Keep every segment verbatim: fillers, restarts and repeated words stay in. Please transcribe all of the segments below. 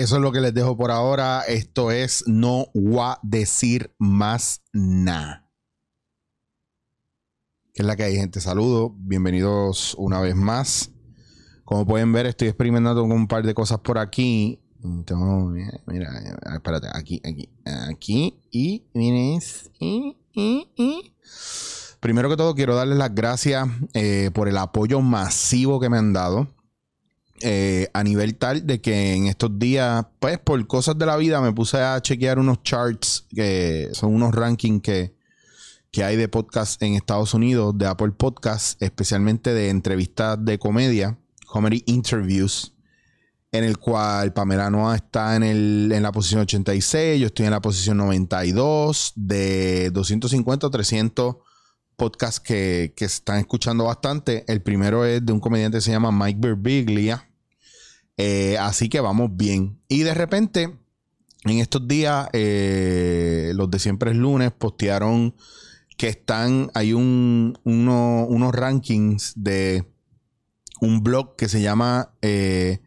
Eso es lo que les dejo por ahora. Esto es No Gua Decir Más Nada. ¿Qué es la que hay, gente? Saludos. Bienvenidos una vez más. Como pueden ver, estoy experimentando con un par de cosas por aquí. Entonces, mira, mira, espérate, aquí, aquí, aquí. Y miren, y, y, y. Primero que todo, quiero darles las gracias eh, por el apoyo masivo que me han dado. Eh, a nivel tal de que en estos días, pues por cosas de la vida, me puse a chequear unos charts, que son unos rankings que, que hay de podcast en Estados Unidos, de Apple Podcast, especialmente de entrevistas de comedia, comedy interviews, en el cual Pamela Noa está en, el, en la posición ochenta y seis, yo estoy en la posición noventa y dos, de doscientos cincuenta a trescientos podcasts que, que están escuchando bastante. El primero es de un comediante que se llama Mike Birbiglia. Eh, así que vamos bien. Y de repente, en estos días, eh, los de Siempre es Lunes postearon que están, hay un, uno, unos rankings de un blog que se llama eh,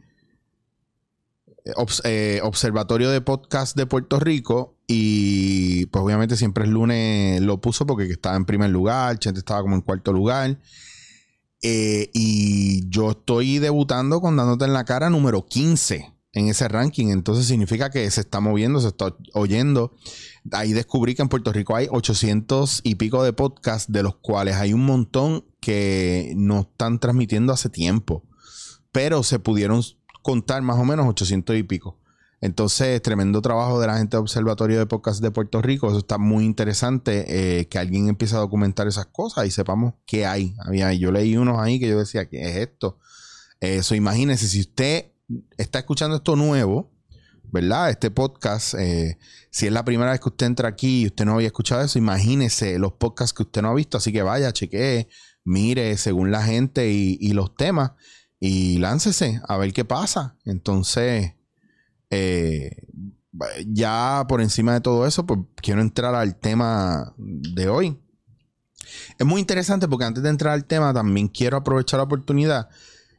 obs, eh, Observatorio de Podcast de Puerto Rico. Y pues obviamente Siempre es Lunes lo puso porque estaba en primer lugar, Chente estaba como en cuarto lugar. Eh, y yo estoy debutando con Dándote en la Cara número quince en ese ranking. Entonces significa que se está moviendo, se está oyendo. Ahí descubrí que en Puerto Rico hay ochocientos y pico de podcasts, de los cuales hay un montón que no están transmitiendo hace tiempo, pero se pudieron contar más o menos ochocientos y pico. Entonces, tremendo trabajo de la gente de Observatorio de Podcast de Puerto Rico. Eso está muy interesante, eh, que alguien empiece a documentar esas cosas y sepamos qué hay. Había, yo leí unos ahí que yo decía, ¿qué es esto? Eso, imagínense, si usted está escuchando esto nuevo, ¿verdad? Este podcast, eh, si es la primera vez que usted entra aquí y usted no había escuchado eso, imagínese los podcasts que usted no ha visto. Así que vaya, chequee, mire según la gente y, y los temas y láncese a ver qué pasa. Entonces... Eh, ya por encima de todo eso, pues quiero entrar al tema de hoy. Es muy interesante porque antes de entrar al tema también quiero aprovechar la oportunidad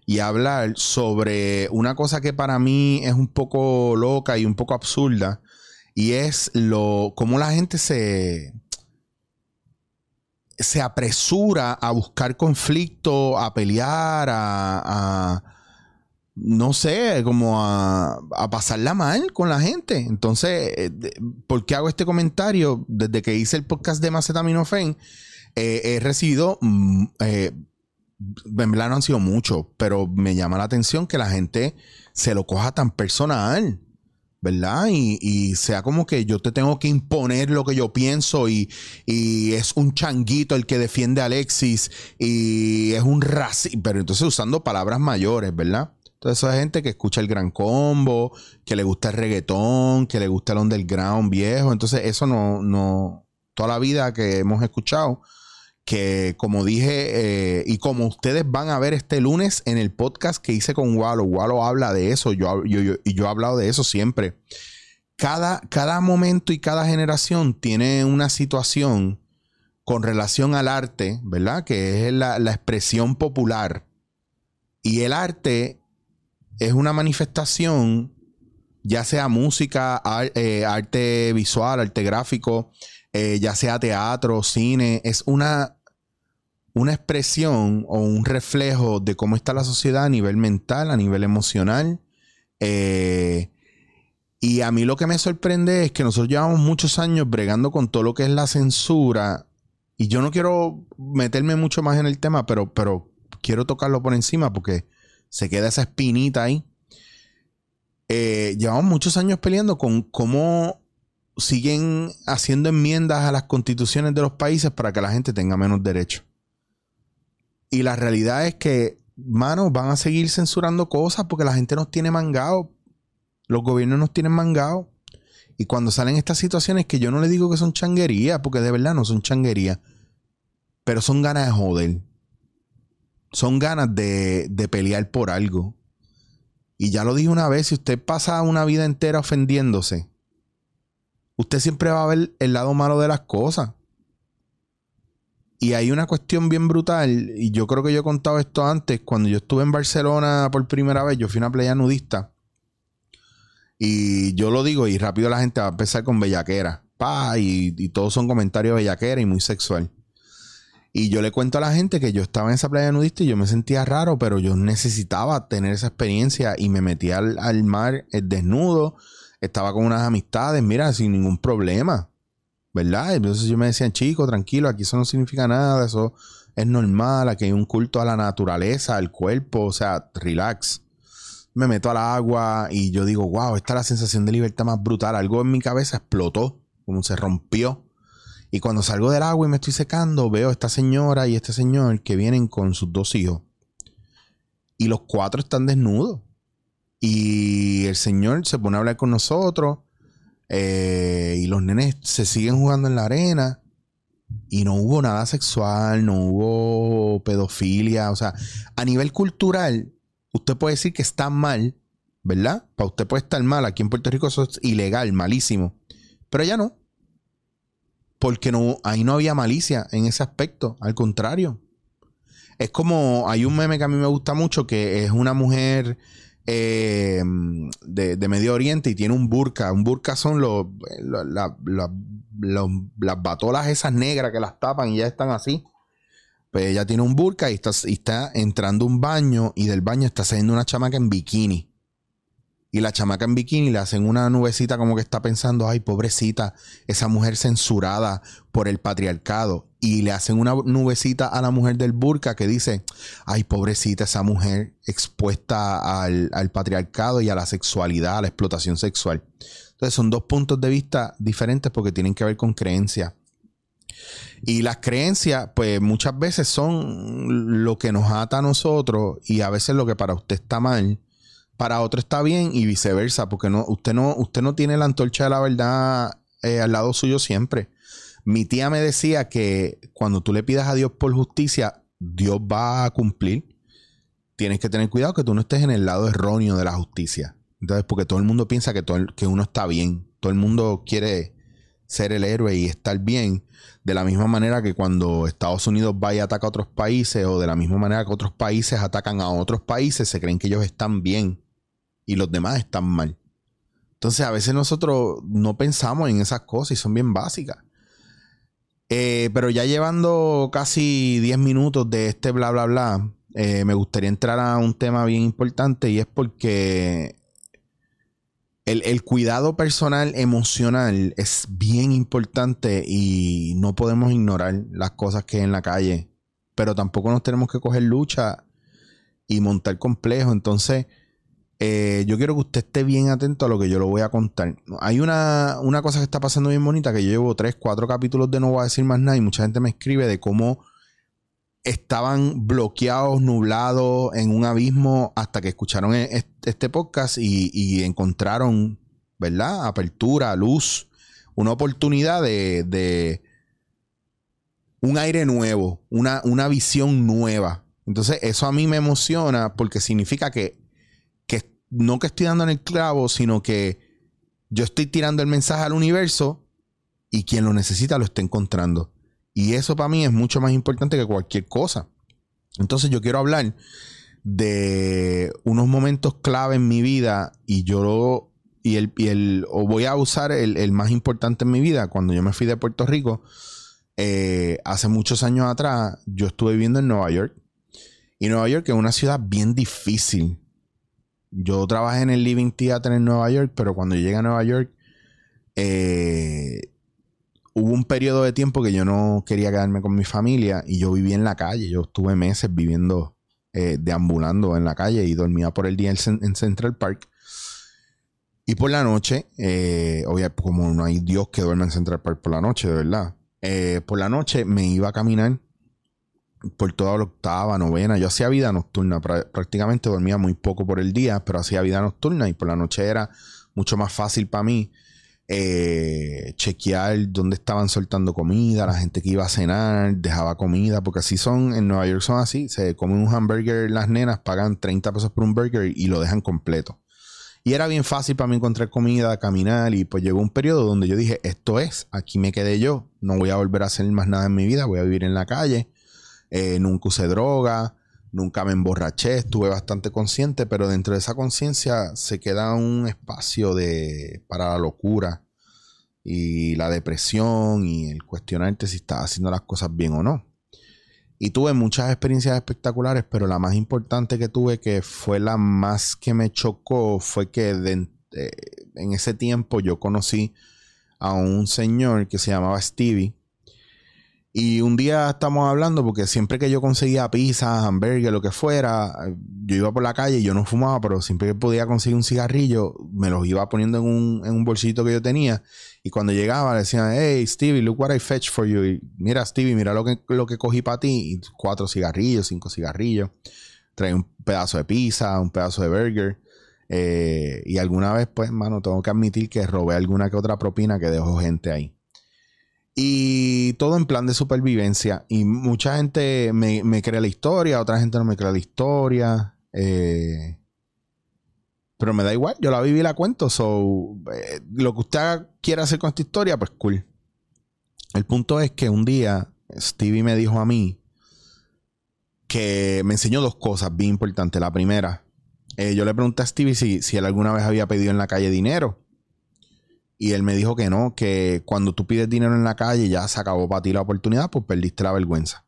y hablar sobre una cosa que para mí es un poco loca y un poco absurda, y es lo cómo la gente se se apresura a buscar conflicto, a pelear, a... a no sé, como a, a pasarla mal con la gente. Entonces, ¿por qué hago este comentario? Desde que hice el podcast de Macetaminofén, eh, he recibido, eh, en verdad no han sido muchos, pero me llama la atención que la gente se lo coja tan personal, ¿verdad? Y, y sea como que yo te tengo que imponer lo que yo pienso y, y es un changuito el que defiende a Alexis y es un racista, pero entonces usando palabras mayores, ¿verdad? Entonces, esa gente que escucha el Gran Combo, que le gusta el reggaetón, que le gusta el underground viejo. Entonces, eso no, no, toda la vida que hemos escuchado, que como dije, eh, y como ustedes van a ver este lunes en el podcast que hice con Walo, Walo habla de eso, yo, yo, yo, y yo he hablado de eso siempre. Cada, cada momento y cada generación tiene una situación con relación al arte, ¿verdad? Que es la, la expresión popular. Y el arte... es una manifestación, ya sea música, ar, eh, arte visual, arte gráfico, eh, ya sea teatro, cine. Es una, una expresión o un reflejo de cómo está la sociedad a nivel mental, a nivel emocional. Eh, y a mí lo que me sorprende es que nosotros llevamos muchos años bregando con todo lo que es la censura. Y yo no quiero meterme mucho más en el tema, pero, pero quiero tocarlo por encima porque... se queda esa espinita ahí. Eh, llevamos muchos años peleando con cómo siguen haciendo enmiendas a las constituciones de los países para que la gente tenga menos derechos. Y la realidad es que, mano, van a seguir censurando cosas porque la gente nos tiene mangado. Los gobiernos nos tienen mangado. Y cuando salen estas situaciones, que yo no le digo que son changuerías, porque de verdad no son changuerías, pero son ganas de joder. Son ganas de, de pelear por algo. Y ya lo dije una vez, si usted pasa una vida entera ofendiéndose, usted siempre va a ver el lado malo de las cosas. Y hay una cuestión bien brutal, y yo creo que yo he contado esto antes, cuando yo estuve en Barcelona por primera vez, yo fui a una playa nudista. Y yo lo digo y rápido la gente va a empezar con bellaquera. Pa, y, y todos son comentarios bellaquera y muy sexual. Y yo le cuento a la gente que yo estaba en esa playa nudista y yo me sentía raro, pero yo necesitaba tener esa experiencia y me metí al, al mar desnudo. Estaba con unas amistades, mira, sin ningún problema, ¿verdad? Entonces yo me decían, chico, tranquilo, aquí eso no significa nada, eso es normal, aquí hay un culto a la naturaleza, al cuerpo, o sea, relax. Me meto al agua y yo digo, wow, esta es la sensación de libertad más brutal. Algo en mi cabeza explotó, como se rompió. Y cuando salgo del agua y me estoy secando, veo a esta señora y este señor que vienen con sus dos hijos. Y los cuatro están desnudos. Y el señor se pone a hablar con nosotros. Eh, y los nenes se siguen jugando en la arena. Y no hubo nada sexual, no hubo pedofilia. O sea, a nivel cultural... usted puede decir que está mal, ¿verdad? Para usted puede estar mal. Aquí en Puerto Rico eso es ilegal, malísimo. Pero ya no. Porque no, ahí no había malicia en ese aspecto. Al contrario. Es como... hay un meme que a mí me gusta mucho que es una mujer eh, de, de Medio Oriente y tiene un burka. Un burka son los, los, la, la, los, las batolas esas negras que las tapan y ya están así. Pues ella tiene un burka y está, y está entrando a un baño y del baño está saliendo una chamaca en bikini. Y la chamaca en bikini le hacen una nubecita como que está pensando, ay, pobrecita, esa mujer censurada por el patriarcado. Y le hacen una nubecita a la mujer del burka que dice, ay, pobrecita, esa mujer expuesta al, al patriarcado y a la sexualidad, a la explotación sexual. Entonces son dos puntos de vista diferentes porque tienen que ver con creencias. Y las creencias, pues muchas veces son lo que nos ata a nosotros y a veces lo que para usted está mal, para otro está bien y viceversa, porque no, usted, no, usted no tiene la antorcha de la verdad eh, al lado suyo siempre. Mi tía me decía que cuando tú le pidas a Dios por justicia, Dios va a cumplir. Tienes que tener cuidado que tú no estés en el lado erróneo de la justicia. Entonces, porque todo el mundo piensa que, todo el, que uno está bien, todo el mundo quiere... ser el héroe y estar bien, de la misma manera que cuando Estados Unidos va y ataca a otros países, o de la misma manera que otros países atacan a otros países, se creen que ellos están bien y los demás están mal. Entonces a veces nosotros no pensamos en esas cosas y son bien básicas. Eh, pero ya llevando casi diez minutos de este bla bla bla, eh, me gustaría entrar a un tema bien importante y es porque... El, el cuidado personal emocional es bien importante y no podemos ignorar las cosas que hay en la calle, pero tampoco nos tenemos que coger lucha y montar complejo. Entonces, eh, yo quiero que usted esté bien atento a lo que yo le voy a contar. Hay una, una cosa que está pasando bien bonita, que yo llevo tres, cuatro capítulos de No Voy a Decir Más Nada y mucha gente me escribe de cómo estaban bloqueados, nublados en un abismo hasta que escucharon este podcast y, y encontraron, ¿verdad? Apertura, luz, una oportunidad de, de un aire nuevo, una, una visión nueva. Entonces eso a mí me emociona porque significa que, que no que estoy dando en el clavo, sino que yo estoy tirando el mensaje al universo y quien lo necesita lo está encontrando. Y eso para mí es mucho más importante que cualquier cosa. Entonces yo quiero hablar de unos momentos clave en mi vida y yo lo, y el, y el, o voy a usar el, el más importante en mi vida. Cuando yo me fui de Puerto Rico, eh, hace muchos años atrás, yo estuve viviendo en Nueva York. Y Nueva York es una ciudad bien difícil. Yo trabajé en el Living Theater en Nueva York, pero cuando llegué a Nueva York... Eh, Hubo un periodo de tiempo que yo no quería quedarme con mi familia y yo vivía en la calle. Yo estuve meses viviendo, eh, deambulando en la calle y dormía por el día en Central Park. Y por la noche, eh, obviamente como no hay Dios que duerma en Central Park por la noche, de verdad. Eh, por la noche me iba a caminar por toda la octava, novena. Yo hacía vida nocturna. Prácticamente dormía muy poco por el día, pero hacía vida nocturna y por la noche era mucho más fácil para mí. Eh, chequear dónde estaban soltando comida, la gente que iba a cenar dejaba comida, porque así son en Nueva York, son así, se comen un hamburger las nenas, pagan treinta pesos por un burger y lo dejan completo, y era bien fácil para mí encontrar comida, caminar, y pues llegó un periodo donde yo dije, esto es, aquí me quedé yo, no voy a volver a hacer más nada en mi vida, voy a vivir en la calle, eh, nunca usé droga, Nunca me emborraché, estuve bastante consciente, pero dentro de esa conciencia se queda un espacio de, para la locura y la depresión y el cuestionarte si estás haciendo las cosas bien o no. Y tuve muchas experiencias espectaculares, pero la más importante que tuve, que fue la más que me chocó, fue que de, eh, en ese tiempo yo conocí a un señor que se llamaba Stevie. Y un día estamos hablando porque siempre que yo conseguía pizza, hamburguesas, lo que fuera, yo iba por la calle y yo no fumaba, pero siempre que podía conseguir un cigarrillo, me los iba poniendo en un, en un bolsito que yo tenía. Y cuando llegaba le decían, hey Stevie, look what I fetched for you. Y, mira Stevie, mira lo que, lo que cogí para ti. Y cuatro cigarrillos, cinco cigarrillos. Traía un pedazo de pizza, un pedazo de burger. Eh, y alguna vez, pues, mano, tengo que admitir que robé alguna que otra propina que dejó gente ahí. Y todo en plan de supervivencia. Y mucha gente me, me cree la historia, otra gente no me cree la historia. Eh, pero me da igual, yo la viví y la cuento. So, eh, lo que usted quiera hacer con esta historia, pues cool. El punto es que un día Stevie me dijo a mí que me enseñó dos cosas bien importantes. La primera, eh, yo le pregunté a Stevie si, si él alguna vez había pedido en la calle dinero. Y él me dijo que no, que cuando tú pides dinero en la calle ya se acabó para ti la oportunidad, pues perdiste la vergüenza.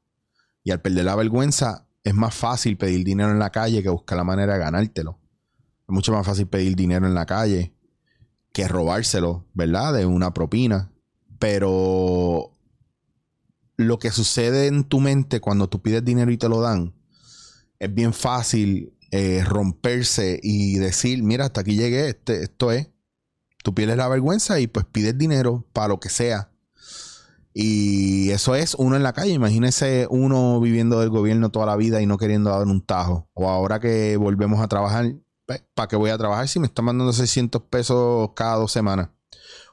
Y al perder la vergüenza es más fácil pedir dinero en la calle que buscar la manera de ganártelo. Es mucho más fácil pedir dinero en la calle que robárselo, ¿verdad? De una propina. Pero lo que sucede en tu mente cuando tú pides dinero y te lo dan, es bien fácil eh, romperse y decir, mira, hasta aquí llegué, este, esto es. Tú pierdes la vergüenza y pues pides dinero para lo que sea. Y eso es uno en la calle. Imagínese uno viviendo del gobierno toda la vida y no queriendo dar un tajo. O ahora que volvemos a trabajar, ¿para qué voy a trabajar si me están mandando seiscientos pesos cada dos semanas?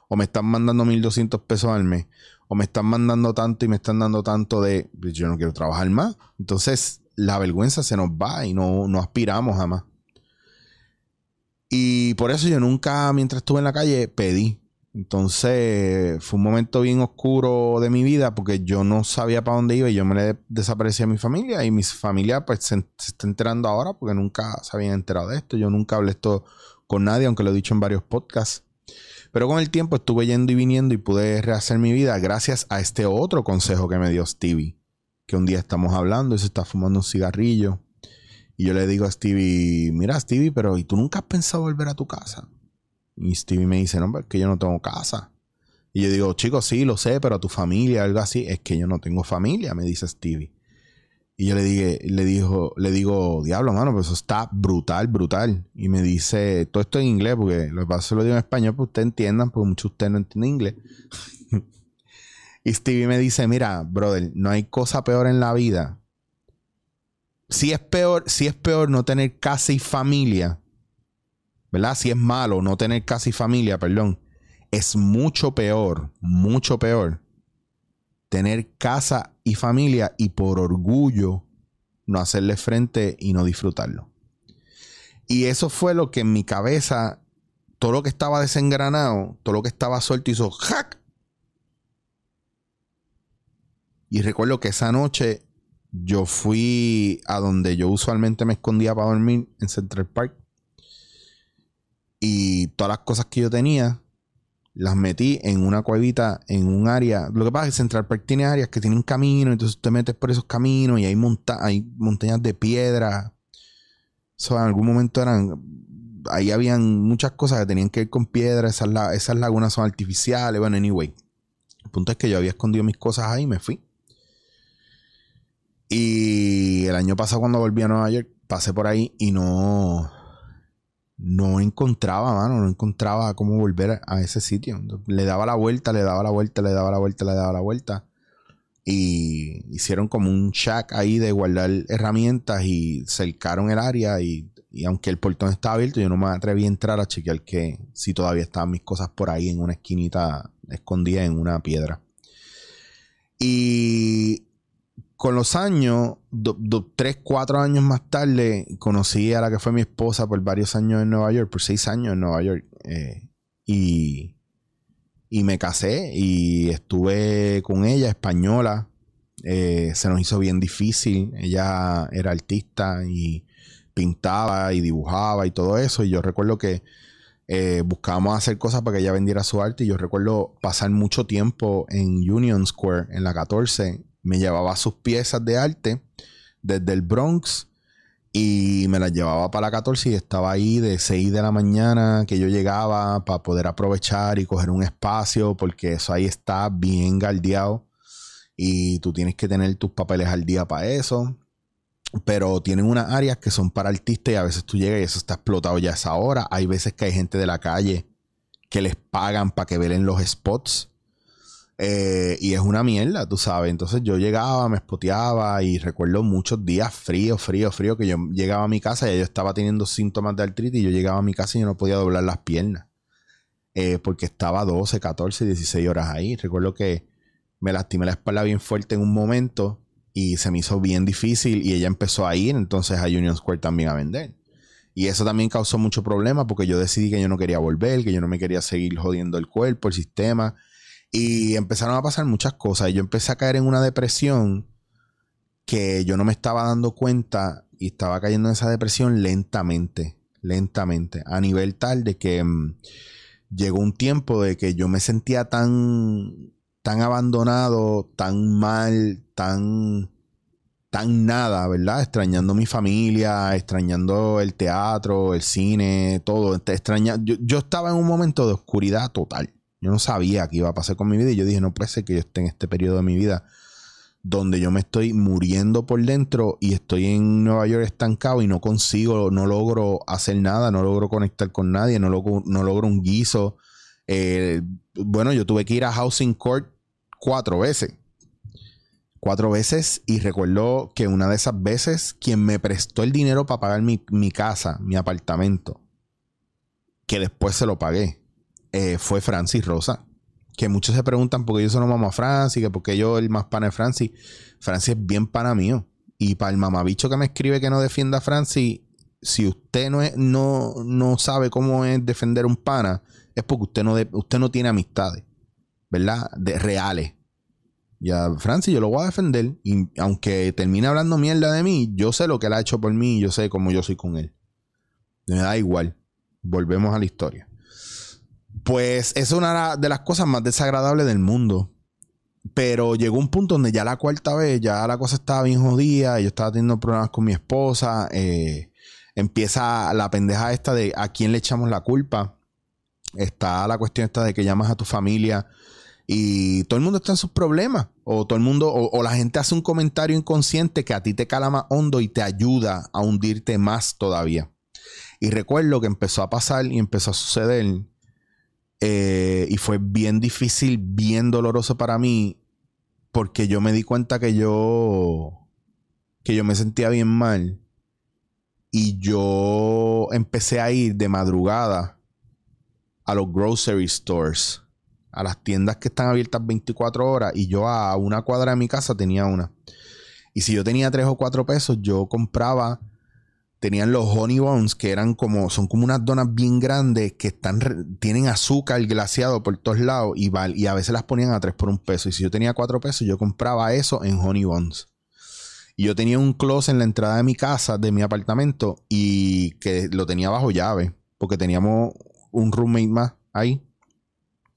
O me están mandando mil doscientos pesos al mes. O me están mandando tanto y me están dando tanto de... Yo no quiero trabajar más. Entonces la vergüenza se nos va y no, no aspiramos a más. Y por eso yo nunca, mientras estuve en la calle, pedí. Entonces fue un momento bien oscuro de mi vida porque yo no sabía para dónde iba y yo me le desaparecí a mi familia. Y mi familia pues se, se está enterando ahora porque nunca se habían enterado de esto. Yo nunca hablé esto con nadie, aunque lo he dicho en varios podcasts. Pero con el tiempo estuve yendo y viniendo y pude rehacer mi vida gracias a este otro consejo que me dio Stevie. Que un día estamos hablando y se está fumando un cigarrillo. Y yo le digo a Stevie, mira Stevie, pero ¿y tú nunca has pensado volver a tu casa? Y Stevie me dice, no, pero es que yo no tengo casa. Y yo digo, chicos, sí, lo sé, pero tu familia, algo así. Es que yo no tengo familia, me dice Stevie. Y yo le dije, le dijo, le digo, diablo, mano, pero eso está brutal, brutal. Y me dice, todo esto en inglés, porque lo que pasa es que lo digo en español para que ustedes entiendan, porque muchos de ustedes no entienden inglés. Y Stevie me dice, mira, brother, no hay cosa peor en la vida. Si es peor, si es peor no tener casa y familia, ¿verdad? Si es malo no tener casa y familia, perdón. Es mucho peor, mucho peor tener casa y familia y por orgullo no hacerle frente y no disfrutarlo. Y eso fue lo que en mi cabeza, todo lo que estaba desengranado, todo lo que estaba suelto hizo ¡jac! Y recuerdo que esa noche... yo fui a donde yo usualmente me escondía para dormir, en Central Park. Y todas las cosas que yo tenía, las metí en una cuevita, en un área. Lo que pasa es que Central Park tiene áreas que tienen caminos, entonces te metes por esos caminos y hay, monta hay montañas de piedra. So, en algún momento eran... ahí habían muchas cosas que tenían que ver con piedra. Esas, la esas lagunas son artificiales. Bueno, anyway. El punto es que yo había escondido mis cosas ahí y me fui. Y el año pasado cuando volví a Nueva York, pasé por ahí y no, no encontraba, mano, no encontraba cómo volver a ese sitio. Le daba la vuelta, le daba la vuelta, le daba la vuelta, le daba la vuelta. Y hicieron como un shack ahí de guardar herramientas y cercaron el área. Y, y aunque el portón estaba abierto, yo no me atreví a entrar a chequear que si todavía estaban mis cosas por ahí en una esquinita escondida en una piedra. Y... con los años, do, do, tres, cuatro años más tarde, conocí a la que fue mi esposa por varios años en Nueva York, por seis años en Nueva York. Eh, y, y me casé y estuve con ella, española, eh, se nos hizo bien difícil. Ella era artista y pintaba y dibujaba y todo eso. Y yo recuerdo que eh, buscábamos hacer cosas para que ella vendiera su arte. Y yo recuerdo pasar mucho tiempo en Union Square, en la catorce. Me llevaba sus piezas de arte desde el Bronx y me las llevaba para la catorce y estaba ahí de seis de la mañana que yo llegaba para poder aprovechar y coger un espacio, porque eso ahí está bien galdeado y tú tienes que tener tus papeles al día para eso. Pero tienen unas áreas que son para artistas y a veces tú llegas y eso está explotado ya a esa hora. Hay veces que hay gente de la calle que les pagan para que velen los spots. Eh, y es una mierda, tú sabes. Entonces yo llegaba, me espoteaba y recuerdo muchos días frío, frío, frío que yo llegaba a mi casa y yo estaba teniendo síntomas de artritis y yo llegaba a mi casa y yo no podía doblar las piernas eh, porque estaba doce, catorce, dieciséis horas ahí. Recuerdo que me lastimé la espalda bien fuerte en un momento y se me hizo bien difícil y ella empezó a ir entonces a Union Square también a vender. Y eso también causó mucho problema porque yo decidí que yo no quería volver, que yo no me quería seguir jodiendo el cuerpo, el sistema. Y empezaron a pasar muchas cosas. Y yo empecé a caer en una depresión que yo no me estaba dando cuenta. Y estaba cayendo en esa depresión lentamente. Lentamente. A nivel tal de que mmm, llegó un tiempo de que yo me sentía tan, tan abandonado, tan mal, tan, tan nada, ¿verdad? Extrañando mi familia, extrañando el teatro, el cine, todo. Extraña... Yo, yo estaba en un momento de oscuridad total. Yo no sabía qué iba a pasar con mi vida y yo dije, no puede ser que yo esté en este periodo de mi vida donde yo me estoy muriendo por dentro y estoy en Nueva York estancado y no consigo, no logro hacer nada, no logro conectar con nadie, no logro, no logro un guiso. Eh, bueno, yo tuve que ir a Housing Court cuatro veces. Cuatro veces y recuerdo que una de esas veces quien me prestó el dinero para pagar mi, mi casa, mi apartamento, que después se lo pagué. Eh, fue Francis Rosa, que muchos se preguntan por qué yo soy mamá a Francis, que por qué yo el más pana de Francis. Francis es bien pana mío. Y para el mamabicho que me escribe que no defienda a Francis, si usted no, es, no, no sabe cómo es defender un pana, es porque usted no, de, usted no tiene amistades, ¿verdad? De, reales. Y a Francis yo lo voy a defender. Y aunque termine hablando mierda de mí, yo sé lo que él ha hecho por mí y yo sé cómo yo soy con él. Me da igual. Volvemos a la historia. Pues es una de las cosas más desagradables del mundo. Pero llegó un punto donde ya la cuarta vez, ya la cosa estaba bien jodida. Yo estaba teniendo problemas con mi esposa. Eh, empieza la pendeja esta de a quién le echamos la culpa. Está la cuestión esta de que llamas a tu familia y todo el mundo está en sus problemas. O todo el mundo, o, o la gente hace un comentario inconsciente que a ti te cala más hondo y te ayuda a hundirte más todavía. Y recuerdo que empezó a pasar y empezó a suceder... Eh, y fue bien difícil, bien doloroso para mí, porque yo me di cuenta que yo, que yo me sentía bien mal. Y yo empecé a ir de madrugada a los grocery stores, a las tiendas que están abiertas veinticuatro horas. Y yo a una cuadra de mi casa tenía una. Y si yo tenía tres o cuatro pesos, yo compraba... Tenían los honey buns que eran como, son como unas donas bien grandes que están, tienen azúcar glaseado por todos lados y, val, y a veces las ponían a tres por un peso. Y si yo tenía cuatro pesos, yo compraba eso en honey buns. Y yo tenía un closet en la entrada de mi casa, de mi apartamento, y que lo tenía bajo llave, porque teníamos un roommate más ahí.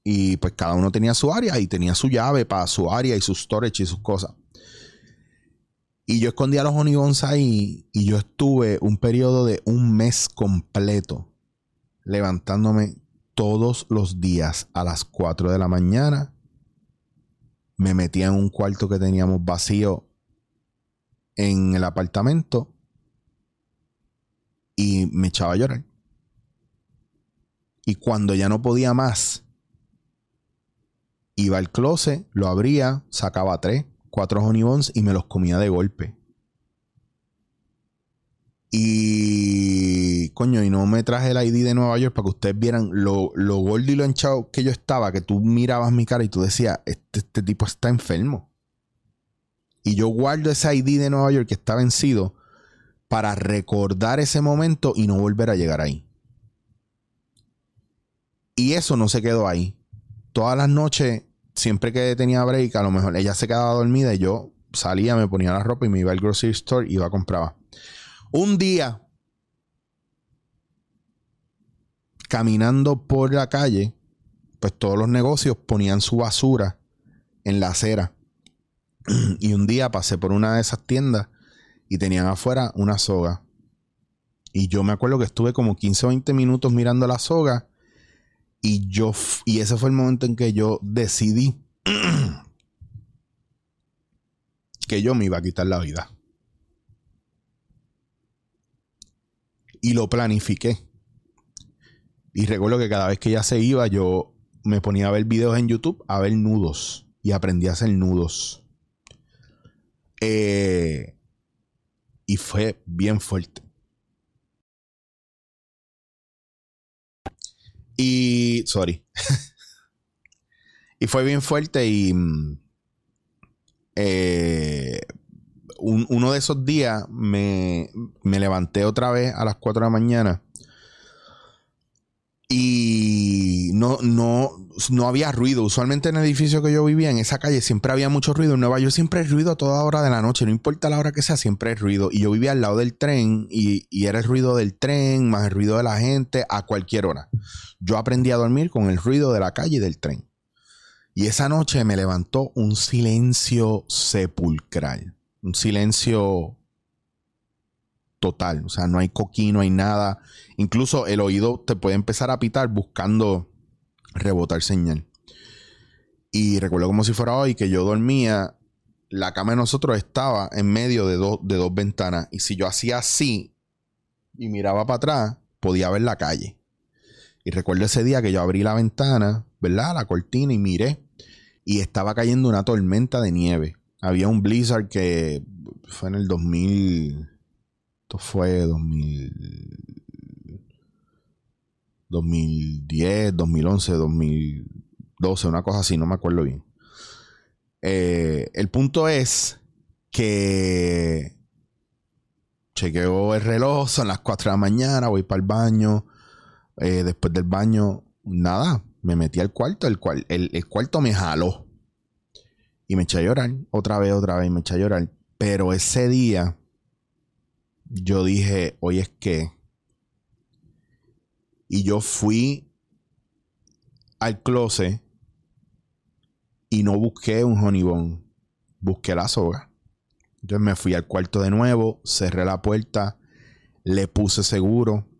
Y pues cada uno tenía su área y tenía su llave para su área y su storage y sus cosas. Y yo escondía los honey buns ahí y yo estuve un periodo de un mes completo levantándome todos los días a las cuatro de la mañana. Me metía en un cuarto que teníamos vacío en el apartamento y me echaba a llorar. Y cuando ya no podía más, iba al closet, lo abría, sacaba tres. cuatro honey buns y me los comía de golpe. Y coño, y no me traje el I D de Nueva York para que ustedes vieran lo, lo gordo y lo hinchado que yo estaba, que tú mirabas mi cara y tú decías, este, este tipo está enfermo. Y yo guardo ese I D de Nueva York que está vencido para recordar ese momento y no volver a llegar ahí. Y eso no se quedó ahí. Todas las noches, siempre que tenía break, a lo mejor ella se quedaba dormida y yo salía, me ponía la ropa y me iba al grocery store y iba a comprar. Un día, caminando por la calle, pues todos los negocios ponían su basura en la acera. Y un día pasé por una de esas tiendas y tenían afuera una soga. Y yo me acuerdo que estuve como quince o veinte minutos mirando la soga. Y yo, y ese fue el momento en que yo decidí que yo me iba a quitar la vida. Y lo planifiqué. Y recuerdo que cada vez que ella se iba, yo me ponía a ver videos en YouTube, a ver nudos. Y aprendí a hacer nudos. Eh, y fue bien fuerte. Y... Sorry. Y fue bien fuerte y... Eh, un, uno de esos días me, me levanté otra vez a las cuatro de la mañana. Y no, no, no había ruido. Usualmente en el edificio que yo vivía, en esa calle, siempre había mucho ruido. En Nueva York siempre hay ruido a toda hora de la noche. No importa la hora que sea, siempre hay ruido. Y yo vivía al lado del tren y, y era el ruido del tren, más el ruido de la gente, a cualquier hora. Yo aprendí a dormir con el ruido de la calle y del tren. Y esa noche me levantó un silencio sepulcral. Un silencio total. O sea, no hay coquí, no hay nada. Incluso el oído te puede empezar a pitar buscando rebotar señal. Y recuerdo como si fuera hoy que yo dormía. La cama de nosotros estaba en medio de, do- de dos ventanas. Y si yo hacía así y miraba para atrás, podía ver la calle. Y recuerdo ese día que yo abrí la ventana, ¿verdad? La cortina y miré. Y estaba cayendo una tormenta de nieve. Había un blizzard que fue en el dos mil. Esto fue dos mil diez, dos mil once, dos mil doce, una cosa así, no me acuerdo bien. Eh, el punto es que chequeo el reloj, son las cuatro de la mañana, voy para el baño. Eh, después del baño, nada, me metí al cuarto, el, cual, el, el cuarto me jaló. Y me eché a llorar, otra vez, otra vez, y me eché a llorar. Pero ese día yo dije, hoy es que... Y yo fui al closet y no busqué un honey bun, busqué la soga. Entonces me fui al cuarto de nuevo, cerré la puerta, le puse seguro,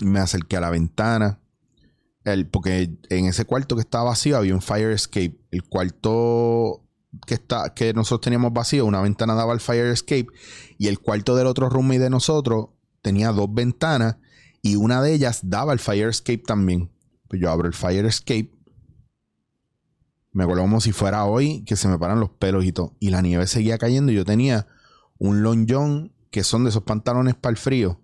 me acerqué a la ventana. El, porque en ese cuarto que estaba vacío había un fire escape. El cuarto que, está, que nosotros teníamos vacío, una ventana daba al fire escape. Y el cuarto del otro roommate de nosotros tenía dos ventanas y una de ellas daba al fire escape también. Pues yo abro el fire escape. Me acuerdo como si fuera hoy, que se me paran los pelos y todo. Y la nieve seguía cayendo y yo tenía un long john, que son de esos pantalones para el frío.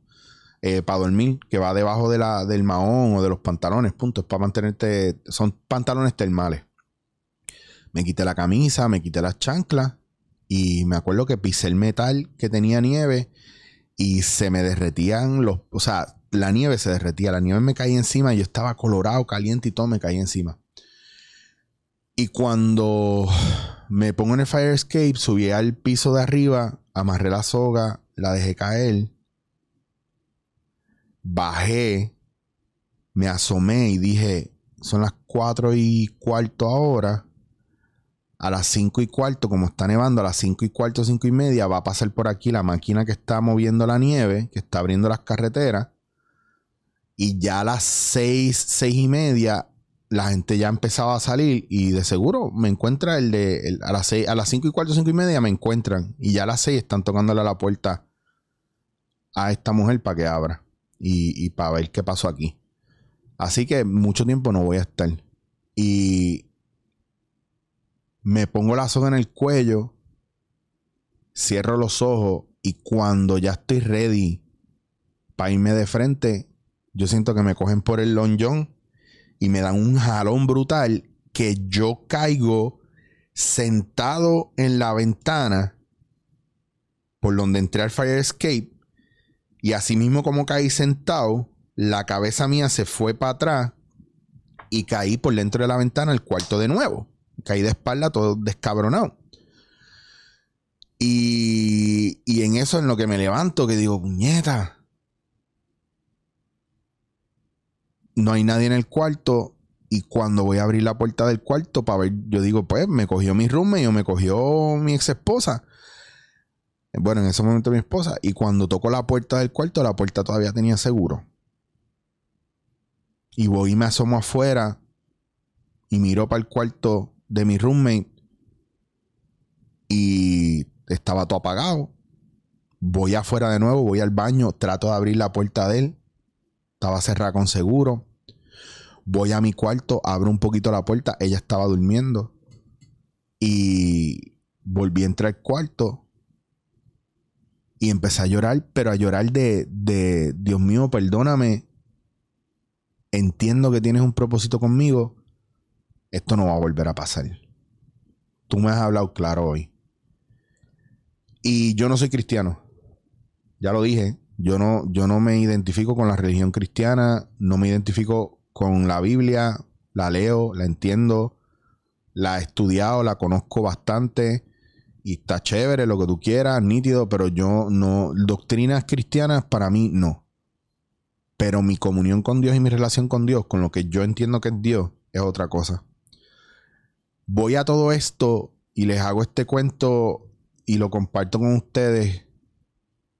Eh, para dormir, que va debajo de la, del mahón o de los pantalones, punto. Es para mantenerte, son pantalones termales. Me quité la camisa, me quité las chanclas y me acuerdo que pisé el metal que tenía nieve y se me derretían los, o sea, la nieve se derretía, la nieve me caía encima y yo estaba colorado, caliente y todo me caía encima. Y cuando me pongo en el fire escape, subí al piso de arriba, amarré la soga, la dejé caer. Bajé, me asomé y dije, son las cuatro y cuarto ahora. A las cinco y cuarto, como está nevando, a las cinco y cuarto, cinco y media, va a pasar por aquí la máquina que está moviendo la nieve, que está abriendo las carreteras. Y ya a las seis, seis y media, la gente ya empezaba a salir y de seguro me encuentra el de... El, a, las seis, a las cinco y cuarto, cinco y media me encuentran. Y ya a las seis están tocándole a la puerta a esta mujer para que abra. Y, y para ver qué pasó aquí. Así que mucho tiempo no voy a estar. Y me pongo la soga en el cuello, cierro los ojos y cuando ya estoy ready para irme de frente, yo siento que me cogen por el long john y me dan un jalón brutal que yo caigo sentado en la ventana por donde entré al fire escape. Y así mismo como caí sentado, la cabeza mía se fue para atrás y caí por dentro de la ventana al cuarto de nuevo. Caí de espalda todo descabronado. Y, y en eso, en lo que me levanto, que digo, puñeta, no hay nadie en el cuarto. Y cuando voy a abrir la puerta del cuarto para ver, yo digo, pues me cogió mi roommate o me cogió mi ex esposa. Bueno, en ese momento mi esposa. Y cuando toco la puerta del cuarto, la puerta todavía tenía seguro. Y voy y me asomo afuera y miro para el cuarto de mi roommate y estaba todo apagado. Voy afuera de nuevo, voy al baño, trato de abrir la puerta de él. Estaba cerrada con seguro. Voy a mi cuarto, abro un poquito la puerta, ella estaba durmiendo. Y volví a entrar al cuarto. Y empecé a llorar, pero a llorar de, de, Dios mío, perdóname. Entiendo que tienes un propósito conmigo. Esto no va a volver a pasar. Tú me has hablado claro hoy. Y yo no soy cristiano. Ya lo dije. Yo no, yo no me identifico con la religión cristiana. No me identifico con la Biblia. La leo, la entiendo. La he estudiado, la conozco bastante. Y está chévere, lo que tú quieras, nítido, pero yo no... Doctrinas cristianas para mí, no. Pero mi comunión con Dios y mi relación con Dios, con lo que yo entiendo que es Dios, es otra cosa. Voy a todo esto y les hago este cuento y lo comparto con ustedes,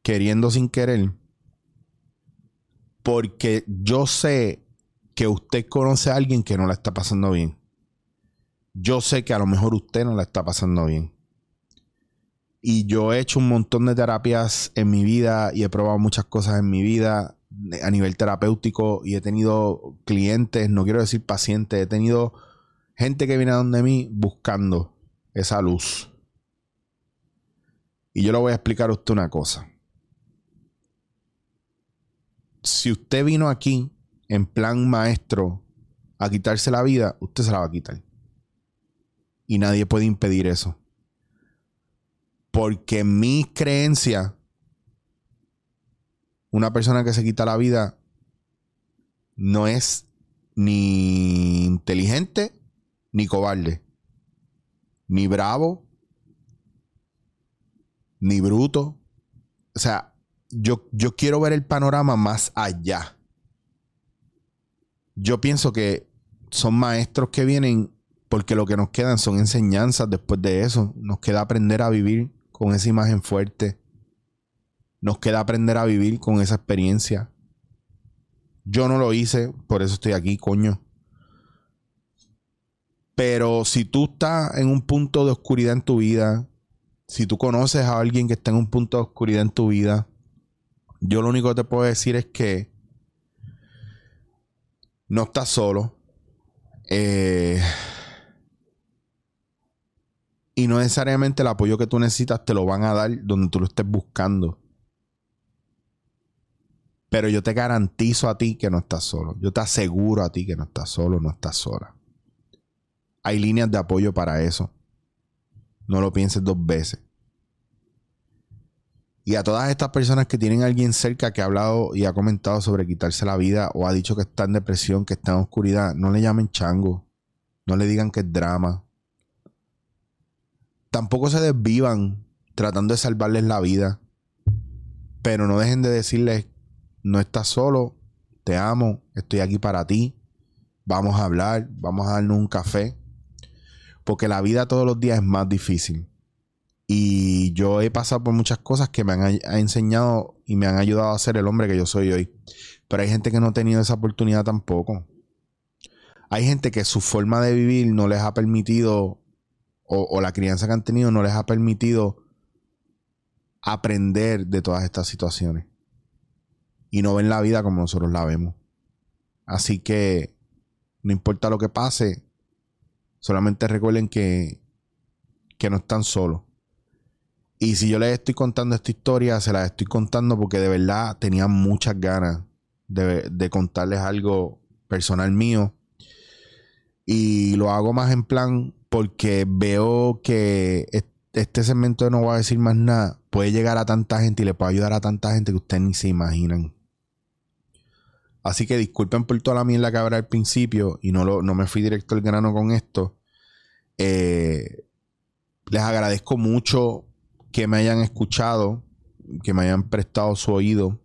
queriendo sin querer, porque yo sé que usted conoce a alguien que no la está pasando bien. Yo sé que a lo mejor usted no la está pasando bien. Y yo he hecho un montón de terapias en mi vida y he probado muchas cosas en mi vida a nivel terapéutico y he tenido clientes, no quiero decir pacientes, he tenido gente que viene a donde mí buscando esa luz. Y yo le voy a explicar a usted una cosa. Si usted vino aquí en plan maestro a quitarse la vida, usted se la va a quitar. Y nadie puede impedir eso. Porque en mis creencias, una persona que se quita la vida no es ni inteligente, ni cobarde, ni bravo, ni bruto. O sea, yo, yo quiero ver el panorama más allá. Yo pienso que son maestros que vienen porque lo que nos quedan son enseñanzas después de eso. Nos queda aprender a vivir con esa imagen fuerte. Nos queda aprender a vivir con esa experiencia. Yo no lo hice, por eso estoy aquí, coño. Pero si tú estás en un punto de oscuridad en tu vida, si tú conoces a alguien que está en un punto de oscuridad en tu vida, yo lo único que te puedo decir es que no estás solo. Eh... Y no necesariamente el apoyo que tú necesitas te lo van a dar donde tú lo estés buscando. Pero yo te garantizo a ti que no estás solo. Yo te aseguro a ti que no estás solo, no estás sola. Hay líneas de apoyo para eso. No lo pienses dos veces. Y a todas estas personas que tienen a alguien cerca que ha hablado y ha comentado sobre quitarse la vida o ha dicho que está en depresión, que está en oscuridad, no le llamen chango. No le digan que es drama. Tampoco se desvivan tratando de salvarles la vida. Pero no dejen de decirles, no estás solo, te amo, estoy aquí para ti. Vamos a hablar, vamos a darnos un café. Porque la vida todos los días es más difícil. Y yo he pasado por muchas cosas que me han enseñado y me han ayudado a ser el hombre que yo soy hoy. Pero hay gente que no ha tenido esa oportunidad tampoco. Hay gente que su forma de vivir no les ha permitido... O, o la crianza que han tenido no les ha permitido aprender de todas estas situaciones. Y no ven la vida como nosotros la vemos. Así que no importa lo que pase, solamente recuerden que, que no están solos. Y si yo les estoy contando esta historia, se la estoy contando porque de verdad tenía muchas ganas de, de contarles algo personal mío. Y lo hago más en plan... Porque veo que este segmento de No Voy a Decir Más Nada puede llegar a tanta gente y le puede ayudar a tanta gente que ustedes ni se imaginan. Así que disculpen por toda la mierda que habrá al principio y no, lo, no me fui directo al grano con esto. Eh, les agradezco mucho que me hayan escuchado, que me hayan prestado su oído.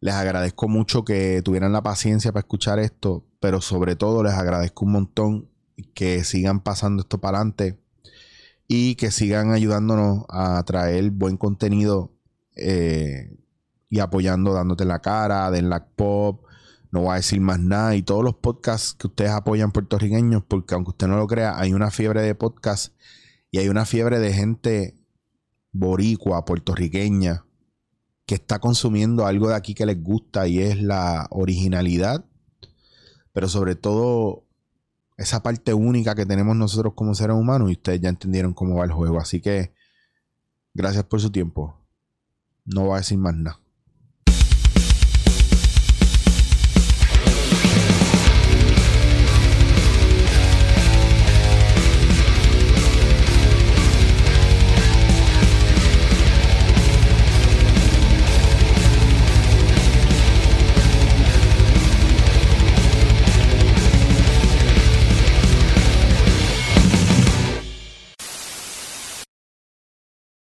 Les agradezco mucho que tuvieran la paciencia para escuchar esto, pero sobre todo les agradezco un montón que sigan pasando esto para adelante y que sigan ayudándonos a traer buen contenido eh, y apoyando Dándote en la Cara, Denlag Pop, No Voy a Decir Más Nada y todos los podcasts que ustedes apoyan puertorriqueños, porque aunque usted no lo crea, hay una fiebre de podcasts y hay una fiebre de gente boricua, puertorriqueña, que está consumiendo algo de aquí que les gusta y es la originalidad, pero sobre todo esa parte única que tenemos nosotros como seres humanos, y ustedes ya entendieron cómo va el juego. Así que gracias por su tiempo. No voy a decir más nada.